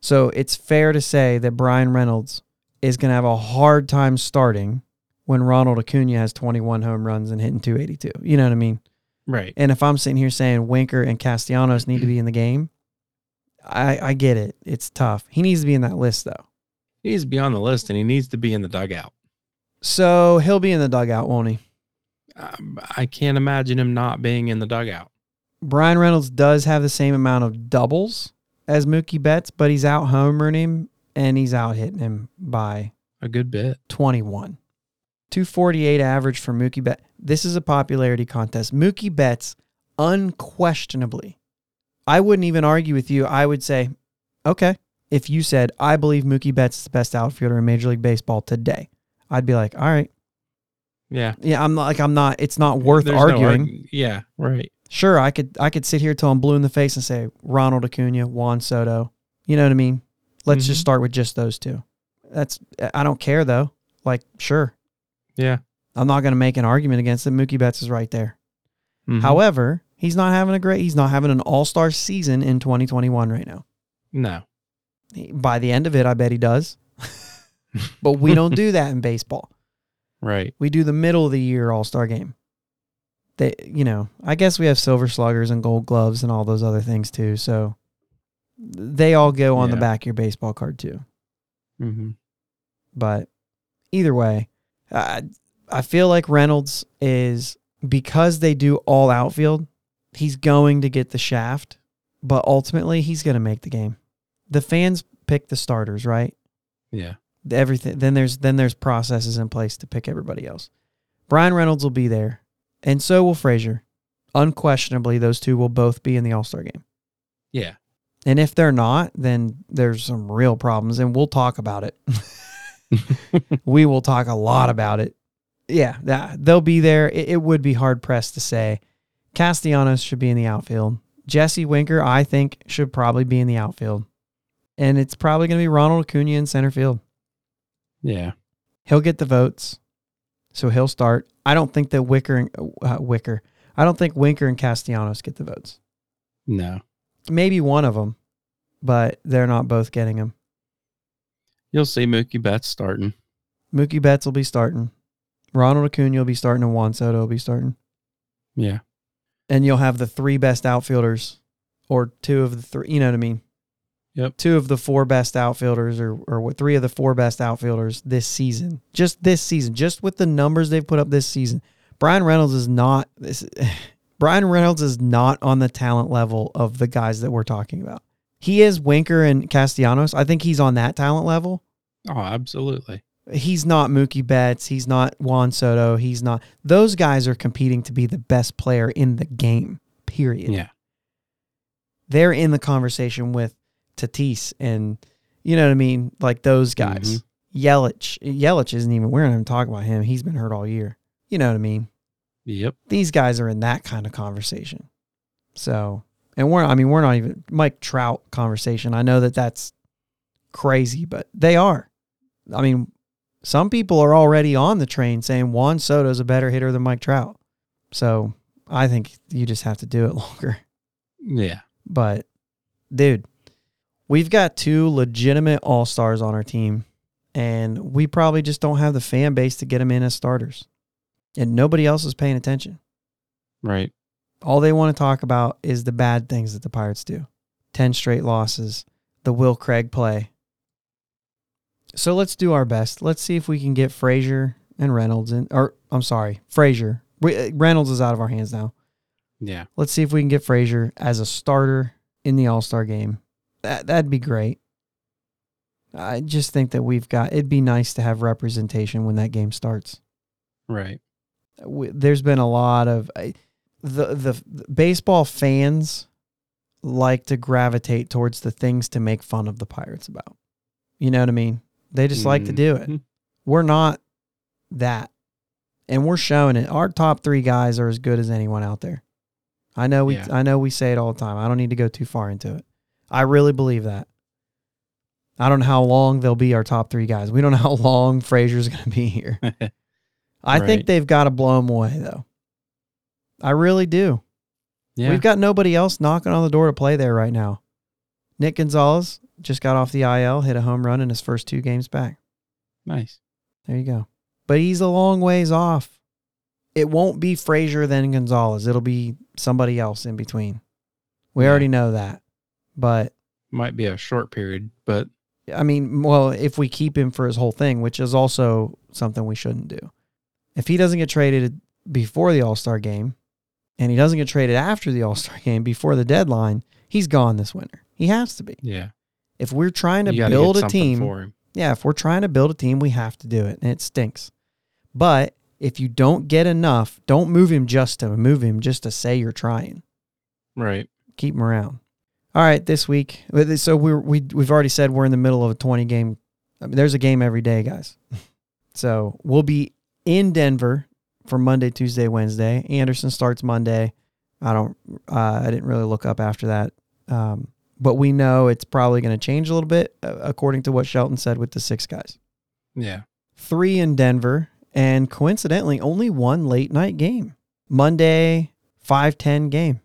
So it's fair to say that Brian Reynolds is going to have a hard time starting when Ronald Acuna has twenty-one home runs and hitting two eighty-two. You know what I mean? Right. And if I'm sitting here saying Winker and Castellanos need to be in the game, I, I get it. It's tough. He needs to be in that list, though. He needs to be on the list, and he needs to be in the dugout. So he'll be in the dugout, won't he? Um, I can't imagine him not being in the dugout. Brian Reynolds does have the same amount of doubles as Mookie Betts, but he's out homering him, and he's out hitting him by a good bit. twenty-one. two forty-eight average for Mookie Betts. This is a popularity contest. Mookie Betts, unquestionably, I wouldn't even argue with you. I would say, okay, if you said, I believe Mookie Betts is the best outfielder in Major League Baseball today, I'd be like, all right. Yeah. Yeah, I'm not, like, I'm not, it's not worth There's arguing. No argu- yeah, right. Sure, I could I could sit here till I'm blue in the face and say, Ronald Acuna, Juan Soto. You know what I mean? Let's mm-hmm. just start with just those two. That's, I don't care, though. Like, sure. Yeah. I'm not going to make an argument against it. Mookie Betts is right there. Mm-hmm. However, he's not having a great, he's not having an all-star season in twenty twenty-one right now. No. By the end of it, I bet he does. But we don't do that in baseball. Right. We do the middle of the year all-star game. They, you know, I guess we have silver sluggers and gold gloves and all those other things too. So they all go on yeah. the back of your baseball card too. Mm-hmm. But either way, I, I feel like Reynolds is, because they do all outfield, he's going to get the shaft, but ultimately he's going to make the game. The fans pick the starters, right? Yeah. Everything. Then there's, then there's processes in place to pick everybody else. Brian Reynolds will be there, and so will Frazier. Unquestionably, those two will both be in the All-Star game. Yeah. And if they're not, then there's some real problems, and we'll talk about it. We will talk a lot about it. Yeah, that, they'll be there. It, it would be hard-pressed to say. Castellanos should be in the outfield. Jesse Winker, I think, should probably be in the outfield. And it's probably going to be Ronald Acuna in center field. Yeah. He'll get the votes, so he'll start. I don't think that Wicker and, uh, Wicker. I don't think Winker and Castellanos get the votes. No. Maybe one of them, but they're not both getting them. You'll see Mookie Betts starting. Mookie Betts will be starting. Ronald Acuna will be starting, and Juan Soto will be starting. Yeah. And you'll have the three best outfielders, or two of the three, you know what I mean? Yep. Two of the four best outfielders, or, or three of the four best outfielders this season. Just this season, just with the numbers they've put up this season. Brian Reynolds is not this, Brian Reynolds is not on the talent level of the guys that we're talking about. He is Winker and Castellanos. I think he's on that talent level. Oh, absolutely. He's not Mookie Betts. He's not Juan Soto. He's not. Those guys are competing to be the best player in the game, period. Yeah. They're in the conversation with Tatis and, you know what I mean? Like those guys. Mm-hmm. Yelich. Yelich isn't even, we're not even talking about him. He's been hurt all year. You know what I mean? Yep. These guys are in that kind of conversation. So. And we're, I mean, we're not even Mike Trout conversation. I know that that's crazy, but they are. I mean, some people are already on the train saying Juan Soto's a better hitter than Mike Trout. So I think you just have to do it longer. Yeah. But, dude, we've got two legitimate all-stars on our team, and we probably just don't have the fan base to get them in as starters. And nobody else is paying attention. Right. All they want to talk about is the bad things that the Pirates do. Ten straight losses, the Will Craig play. So let's do our best. Let's see if we can get Frazier and Reynolds in, or I'm sorry, Frazier. We, Reynolds is out of our hands now. Yeah. Let's see if we can get Frazier as a starter in the All-Star game. That, that'd be great. I just think that we've got, it'd be nice to have representation when that game starts. Right. We, there's been a lot of... I, The, the the baseball fans like to gravitate towards the things to make fun of the Pirates about. You know what I mean? They just mm. like to do it. We're not that. And we're showing it. Our top three guys are as good as anyone out there. I know we yeah. I know we say it all the time. I don't need to go too far into it. I really believe that. I don't know how long they'll be our top three guys. We don't know how long Frazier's going to be here. I right. think they've got to blow him away, though. I really do. Yeah. We've got nobody else knocking on the door to play there right now. Nick Gonzalez just got off the I L, hit a home run in his first two games back. Nice. There you go. but he's a long ways off. It won't be Frazier then Gonzalez. It'll be somebody else in between. We yeah. already know that, but might be a short period, but I mean, well, if we keep him for his whole thing, which is also something we shouldn't do. If he doesn't get traded before the All-Star game and he doesn't get traded after the All-Star game before the deadline, he's gone this winter. He has to be. Yeah. If we're trying to build a team, for him. yeah, if we're trying to build a team, we have to do it, and it stinks. But if you don't get enough, don't move him just to move him just to say you're trying. Right. Keep him around. All right, this week. So we're, we we've already said we're in the middle of a twenty game. I mean, there's a game every day, guys. So we'll be in Denver for Monday, Tuesday, Wednesday. Anderson starts Monday. I don't. Uh, I didn't really look up after that. Um, but we know it's probably going to change a little bit, uh, according to what Shelton said with the six guys. Yeah, three in Denver, and coincidentally, only one late night game. Monday, five ten game.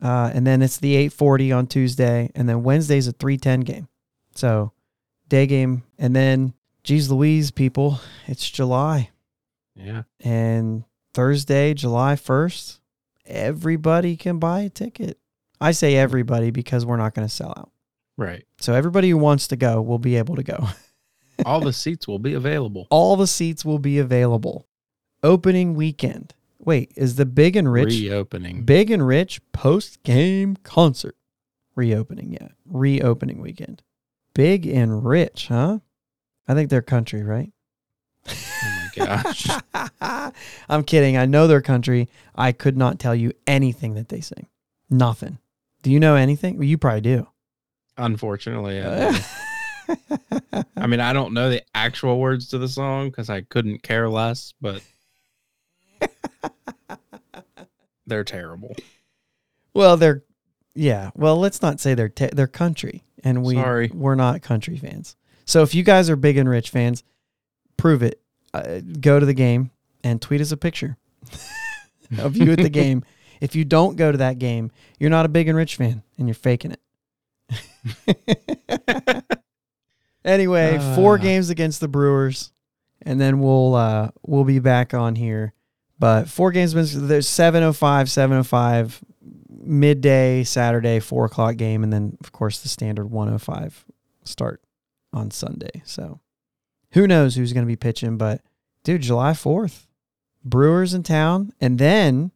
Uh, and then it's the eight forty on Tuesday, and then Wednesday's a three ten game. So, day game. And then, geez Louise, people, it's July. Yeah. And Thursday, July first, everybody can buy a ticket. I say everybody because we're not going to sell out. Right. So, everybody who wants to go will be able to go. All the seats will be available. All the seats will be available. Opening weekend. Wait, is the Big and Rich reopening? Big and Rich post game concert reopening? Yeah, reopening weekend. Big and Rich, huh? I think they're country, right? Oh my gosh! I'm kidding. I know they're country. I could not tell you anything that they sing. Nothing. Do you know anything? Well, you probably do. Unfortunately, I do. I mean, I don't know the actual words to the song because I couldn't care less, but. They're terrible. Well, they're yeah. Well, let's not say they're te- they're country, and we Sorry. we're not country fans. So if you guys are Big and Rich fans, prove it. Uh, go to the game and tweet us a picture of you at the game. If you don't go to that game, you're not a Big and Rich fan, and you're faking it. Anyway, uh. four games against the Brewers. And then we'll uh, we'll be back on here. But four games, there's seven oh five, seven oh five, midday, Saturday, four o'clock game. And then, of course, the standard one oh five start on Sunday. So who knows who's going to be pitching. But, dude, July fourth, Brewers in town. And then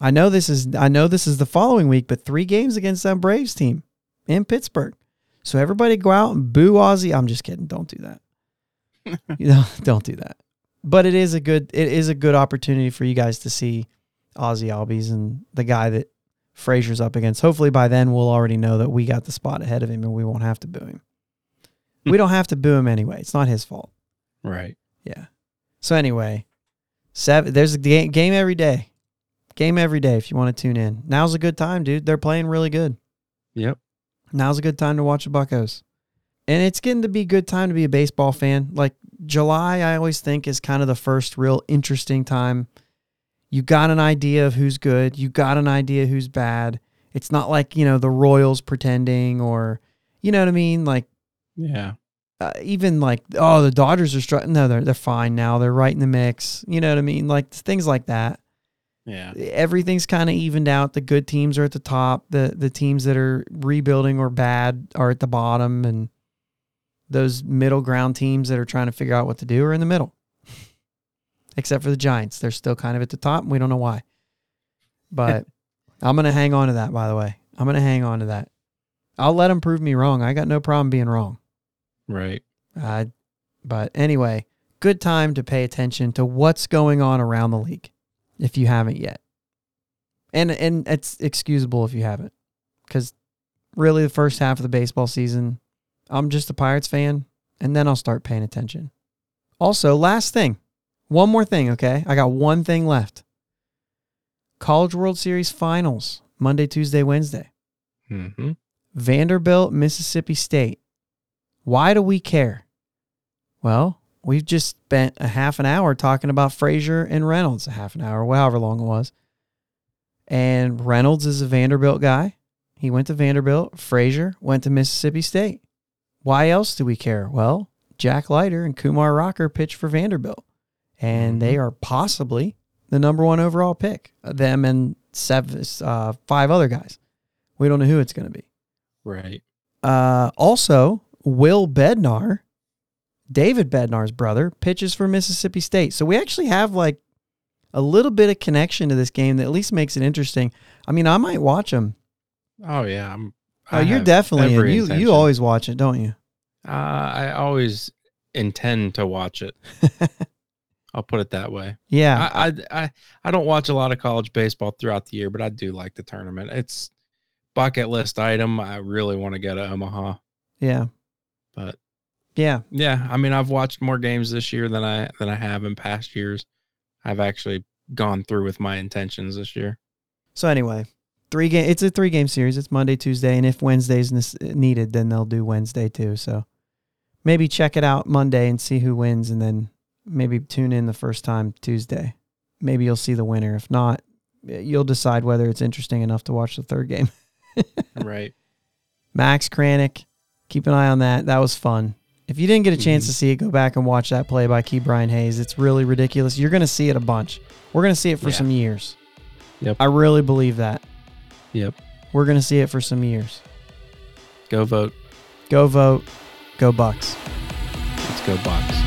I know this is I know this is the following week, but three games against that Braves team in Pittsburgh. So everybody go out and boo Ozzie. I'm just kidding. Don't do that. You know, don't do that. But it is a good it is a good opportunity for you guys to see Ozzie Albies and the guy that Frazier's up against. Hopefully by then we'll already know that we got the spot ahead of him and we won't have to boo him. We don't have to boo him anyway. It's not his fault. Right. Yeah. So anyway, seven, there's a game, game every day. Game every day if you want to tune in. Now's a good time, dude. They're playing really good. Yep. Now's a good time to watch the Buccos. And it's getting to be a good time to be a baseball fan. Like July, I always think is kind of the first real interesting time. You got an idea of who's good. You got an idea who's bad. It's not like, you know, the Royals pretending or, you know what I mean? Like, yeah, uh, even like, oh, the Dodgers are struggling. No, they're, they're fine now. They're right in the mix. You know what I mean? Like things like that. Yeah. Everything's kind of evened out. The good teams are at the top. The, the teams that are rebuilding or bad are at the bottom. And those middle ground teams that are trying to figure out what to do are in the middle. Except for the Giants. They're still kind of at the top, and we don't know why. But I'm going to hang on to that, by the way. I'm going to hang on to that. I'll let them prove me wrong. I got no problem being wrong. Right. Uh, but anyway, good time to pay attention to what's going on around the league if you haven't yet. And, and it's excusable if you haven't. Because really the first half of the baseball season, I'm just a Pirates fan, and then I'll start paying attention. Also, last thing. One more thing, okay? I got one thing left. College World Series Finals, Monday, Tuesday, Wednesday. Mm-hmm. Vanderbilt, Mississippi State. Why do we care? Well, we've just spent a half an hour talking about Frazier and Reynolds, a half an hour, however long it was. And Reynolds is a Vanderbilt guy. He went to Vanderbilt. Frazier went to Mississippi State. Why else do we care? Well, Jack Leiter and Kumar Rocker pitched for Vanderbilt. and they are possibly the number one overall pick. Them and seven, uh, five other guys. We don't know who it's going to be. Right. Uh, also, Will Bednar, David Bednar's brother, pitches for Mississippi State. So we actually have like a little bit of connection to this game that at least makes it interesting. I mean, I might watch them. Oh, yeah. I'm, oh, I you're definitely in. You, you always watch it, don't you? Uh, I always intend to watch it. I'll put it that way. Yeah. I, I I I don't watch a lot of college baseball throughout the year, but I do like the tournament. It's bucket list item. I really want to go to Omaha. Yeah. But yeah. Yeah, I mean, I've watched more games this year than I than I have in past years. I've actually gone through with my intentions this year. So anyway, three game it's a three game series. It's Monday, Tuesday, and if Wednesday's needed, then they'll do Wednesday too. So maybe check it out Monday and see who wins, and then maybe tune in the first time Tuesday. Maybe you'll see the winner. If not, you'll decide whether it's interesting enough to watch the third game. Right. Max Kranick, keep an eye on that. That was fun. If you didn't get a chance to see it, go back and watch that play by Ke'Bryan Hayes. It's really ridiculous. You're going to see it a bunch. We're going to see it for yeah. some years. Yep. I really believe that. Yep. We're going to see it for some years. Go vote. Go vote. Go Bucks. Let's go Bucks.